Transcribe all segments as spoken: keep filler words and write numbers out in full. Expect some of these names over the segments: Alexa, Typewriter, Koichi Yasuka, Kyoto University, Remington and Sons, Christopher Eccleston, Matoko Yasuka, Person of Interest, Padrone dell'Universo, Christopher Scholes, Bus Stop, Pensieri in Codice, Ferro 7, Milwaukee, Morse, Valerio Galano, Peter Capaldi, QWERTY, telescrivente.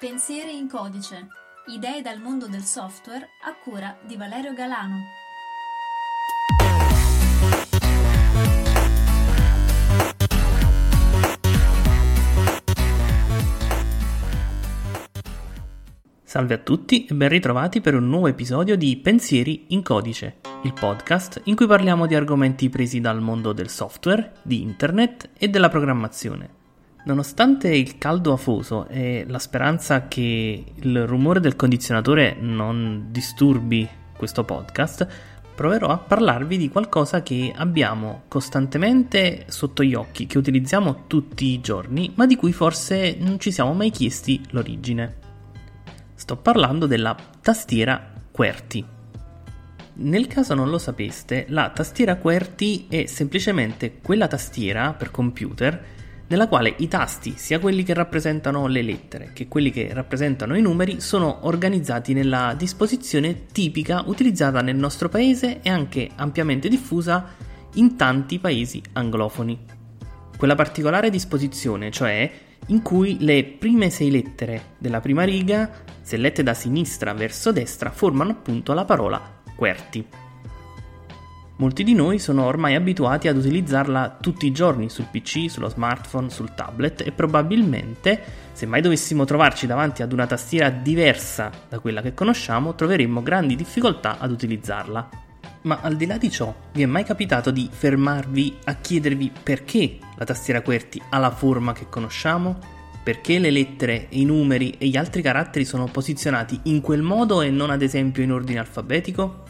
Pensieri in codice, idee dal mondo del software a cura di Valerio Galano. Salve a tutti e ben ritrovati per un nuovo episodio di Pensieri in Codice, il podcast in cui parliamo di argomenti presi dal mondo del software, di internet e della programmazione. Nonostante il caldo afoso e la speranza che il rumore del condizionatore non disturbi questo podcast, proverò a parlarvi di qualcosa che abbiamo costantemente sotto gli occhi, che utilizziamo tutti i giorni, ma di cui forse non ci siamo mai chiesti l'origine. Sto parlando della tastiera QWERTY. Nel caso non lo sapeste, la tastiera QWERTY è semplicemente quella tastiera per computer nella quale i tasti, sia quelli che rappresentano le lettere che quelli che rappresentano i numeri, sono organizzati nella disposizione tipica utilizzata nel nostro paese e anche ampiamente diffusa in tanti paesi anglofoni. Quella particolare disposizione, cioè, in cui le prime sei lettere della prima riga, se lette da sinistra verso destra, formano appunto la parola QWERTY. Molti di noi sono ormai abituati ad utilizzarla tutti i giorni sul P C, sullo smartphone, sul tablet e probabilmente, se mai dovessimo trovarci davanti ad una tastiera diversa da quella che conosciamo, troveremmo grandi difficoltà ad utilizzarla. Ma al di là di ciò, vi è mai capitato di fermarvi a chiedervi perché la tastiera QWERTY ha la forma che conosciamo? Perché le lettere, i numeri e gli altri caratteri sono posizionati in quel modo e non ad esempio in ordine alfabetico?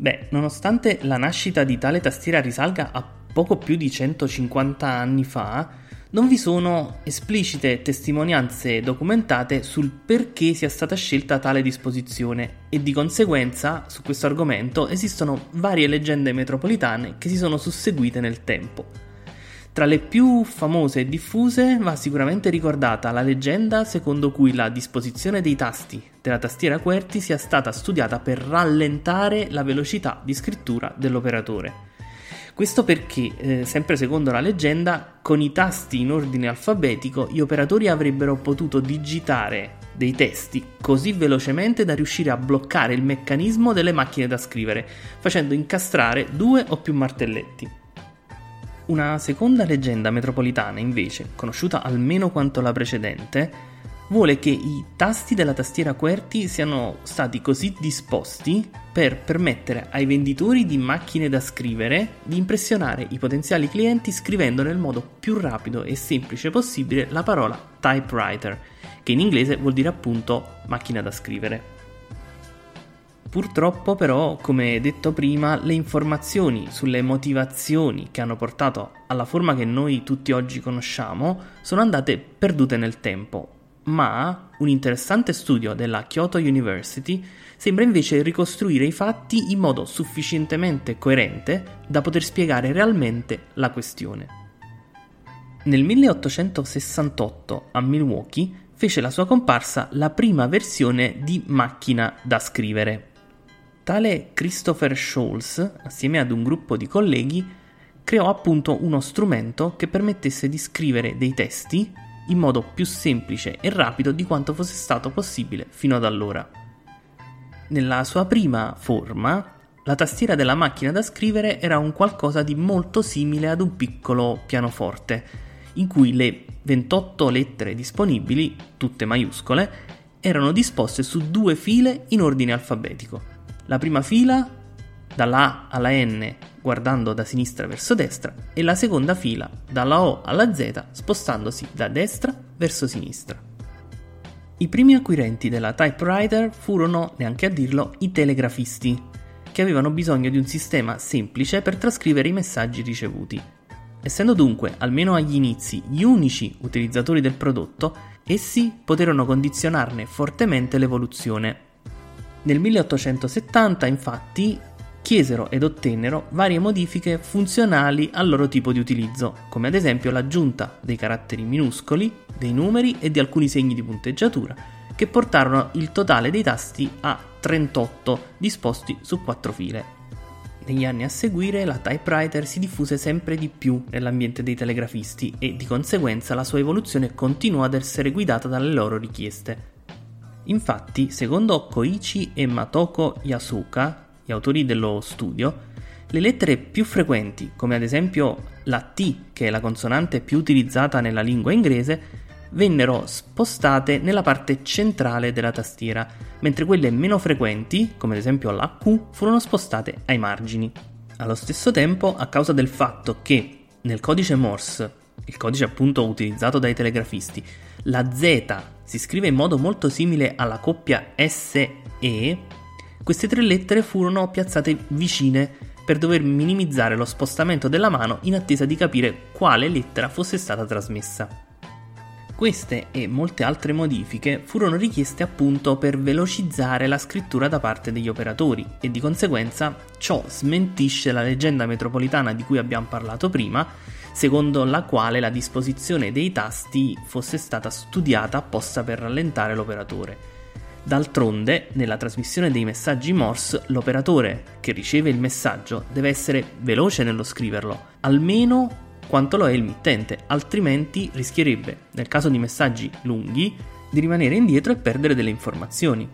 Beh, nonostante la nascita di tale tastiera risalga a poco più di centocinquanta anni fa, non vi sono esplicite testimonianze documentate sul perché sia stata scelta tale disposizione e di conseguenza su questo argomento esistono varie leggende metropolitane che si sono susseguite nel tempo. Tra le più famose e diffuse va sicuramente ricordata la leggenda secondo cui la disposizione dei tasti della tastiera QWERTY sia stata studiata per rallentare la velocità di scrittura dell'operatore. Questo perché, eh, sempre secondo la leggenda, con i tasti in ordine alfabetico gli operatori avrebbero potuto digitare dei testi così velocemente da riuscire a bloccare il meccanismo delle macchine da scrivere, facendo incastrare due o più martelletti. Una seconda leggenda metropolitana, invece, conosciuta almeno quanto la precedente, vuole che i tasti della tastiera QWERTY siano stati così disposti per permettere ai venditori di macchine da scrivere di impressionare i potenziali clienti scrivendo nel modo più rapido e semplice possibile la parola typewriter, che in inglese vuol dire appunto macchina da scrivere. Purtroppo però, come detto prima, le informazioni sulle motivazioni che hanno portato alla forma che noi tutti oggi conosciamo sono andate perdute nel tempo, ma un interessante studio della Kyoto University sembra invece ricostruire i fatti in modo sufficientemente coerente da poter spiegare realmente la questione. Nel milleottocentosessantotto a Milwaukee fece la sua comparsa la prima versione di macchina da scrivere. Tale Christopher Scholes, assieme ad un gruppo di colleghi, creò appunto uno strumento che permettesse di scrivere dei testi in modo più semplice e rapido di quanto fosse stato possibile fino ad allora. Nella sua prima forma, la tastiera della macchina da scrivere era un qualcosa di molto simile ad un piccolo pianoforte, in cui le ventotto lettere disponibili, tutte maiuscole, erano disposte su due file in ordine alfabetico. La prima fila dalla A alla N guardando da sinistra verso destra e la seconda fila dalla O alla Z spostandosi da destra verso sinistra. I primi acquirenti della typewriter furono, neanche a dirlo, i telegrafisti, che avevano bisogno di un sistema semplice per trascrivere i messaggi ricevuti. Essendo dunque, almeno agli inizi, gli unici utilizzatori del prodotto, essi poterono condizionarne fortemente l'evoluzione. Nel milleottocentosettanta, infatti, chiesero ed ottennero varie modifiche funzionali al loro tipo di utilizzo, come ad esempio l'aggiunta dei caratteri minuscoli, dei numeri e di alcuni segni di punteggiatura, che portarono il totale dei tasti a trentotto disposti su quattro file. Negli anni a seguire la typewriter si diffuse sempre di più nell'ambiente dei telegrafisti e di conseguenza la sua evoluzione continuò ad essere guidata dalle loro richieste. Infatti, secondo Koichi e Matoko Yasuka, gli autori dello studio, le lettere più frequenti, come ad esempio la T, che è la consonante più utilizzata nella lingua inglese, vennero spostate nella parte centrale della tastiera, mentre quelle meno frequenti, come ad esempio la Q, furono spostate ai margini. Allo stesso tempo, a causa del fatto che nel codice Morse, il codice appunto utilizzato dai telegrafisti, la Z si scrive in modo molto simile alla coppia S E, queste tre lettere furono piazzate vicine per dover minimizzare lo spostamento della mano in attesa di capire quale lettera fosse stata trasmessa. Queste e molte altre modifiche furono richieste appunto per velocizzare la scrittura da parte degli operatori e di conseguenza ciò smentisce la leggenda metropolitana di cui abbiamo parlato prima, secondo la quale la disposizione dei tasti fosse stata studiata apposta per rallentare l'operatore. D'altronde, nella trasmissione dei messaggi Morse, l'operatore che riceve il messaggio deve essere veloce nello scriverlo, almeno quanto lo è il mittente, altrimenti rischierebbe, nel caso di messaggi lunghi, di rimanere indietro e perdere delle informazioni.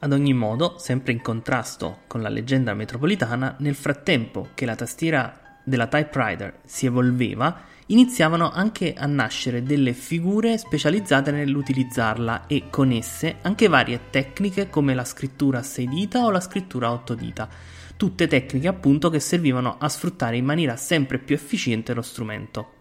Ad ogni modo, sempre in contrasto con la leggenda metropolitana, nel frattempo che la tastiera della typewriter si evolveva, iniziavano anche a nascere delle figure specializzate nell'utilizzarla e con esse anche varie tecniche come la scrittura a sei dita o la scrittura a otto dita, tutte tecniche appunto che servivano a sfruttare in maniera sempre più efficiente lo strumento.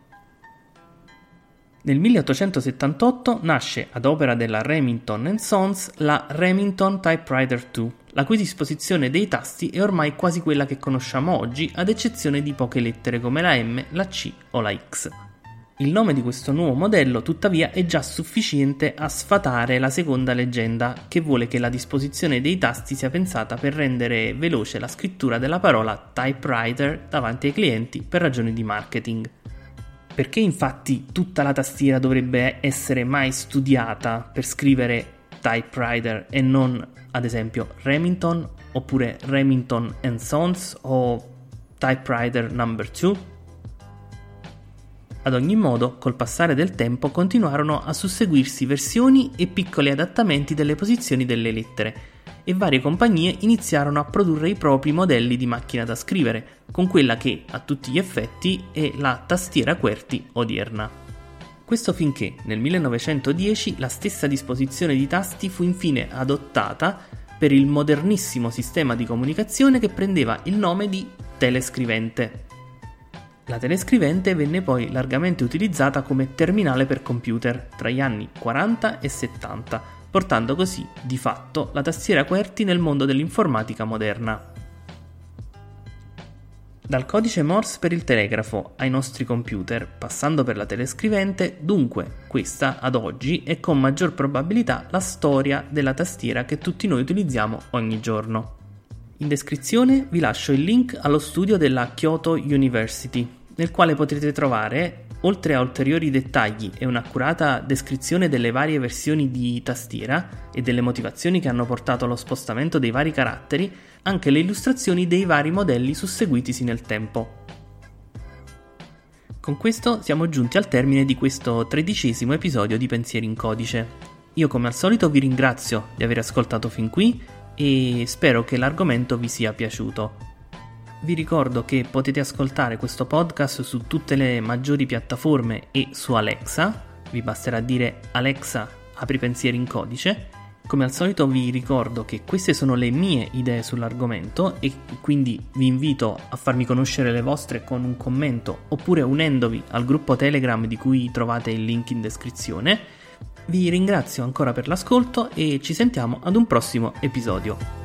Nel milleottocentosettantotto nasce ad opera della Remington and Sons la Remington Typewriter due, la cui disposizione dei tasti è ormai quasi quella che conosciamo oggi, ad eccezione di poche lettere come la M, la C o la X. Il nome di questo nuovo modello, tuttavia, è già sufficiente a sfatare la seconda leggenda, che vuole che la disposizione dei tasti sia pensata per rendere veloce la scrittura della parola typewriter davanti ai clienti per ragioni di marketing. Perché infatti tutta la tastiera dovrebbe essere mai studiata per scrivere typewriter e non, ad esempio, Remington oppure Remington and Sons o Typewriter number due? Ad ogni modo, col passare del tempo continuarono a susseguirsi versioni e piccoli adattamenti delle posizioni delle lettere e varie compagnie iniziarono a produrre i propri modelli di macchina da scrivere, con quella che, a tutti gli effetti, è la tastiera QWERTY odierna. Questo finché, nel millenovecentodieci, la stessa disposizione di tasti fu infine adottata per il modernissimo sistema di comunicazione che prendeva il nome di telescrivente. La telescrivente venne poi largamente utilizzata come terminale per computer tra gli anni quaranta e settanta, portando così, di fatto, la tastiera QWERTY nel mondo dell'informatica moderna. Dal codice Morse per il telegrafo ai nostri computer, passando per la telescrivente, dunque, questa ad oggi è con maggior probabilità la storia della tastiera che tutti noi utilizziamo ogni giorno. In descrizione vi lascio il link allo studio della Kyoto University, nel quale potrete trovare, oltre a ulteriori dettagli e un'accurata descrizione delle varie versioni di tastiera e delle motivazioni che hanno portato allo spostamento dei vari caratteri, anche le illustrazioni dei vari modelli susseguitisi nel tempo. Con questo siamo giunti al termine di questo tredicesimo episodio di Pensieri in Codice. Io come al solito vi ringrazio di aver ascoltato fin qui e spero che l'argomento vi sia piaciuto. Vi ricordo che potete ascoltare questo podcast su tutte le maggiori piattaforme e su Alexa, vi basterà dire Alexa apri Pensieri in Codice. Come al solito vi ricordo che queste sono le mie idee sull'argomento e quindi vi invito a farmi conoscere le vostre con un commento oppure unendovi al gruppo Telegram di cui trovate il link in descrizione. Vi ringrazio ancora per l'ascolto e ci sentiamo ad un prossimo episodio.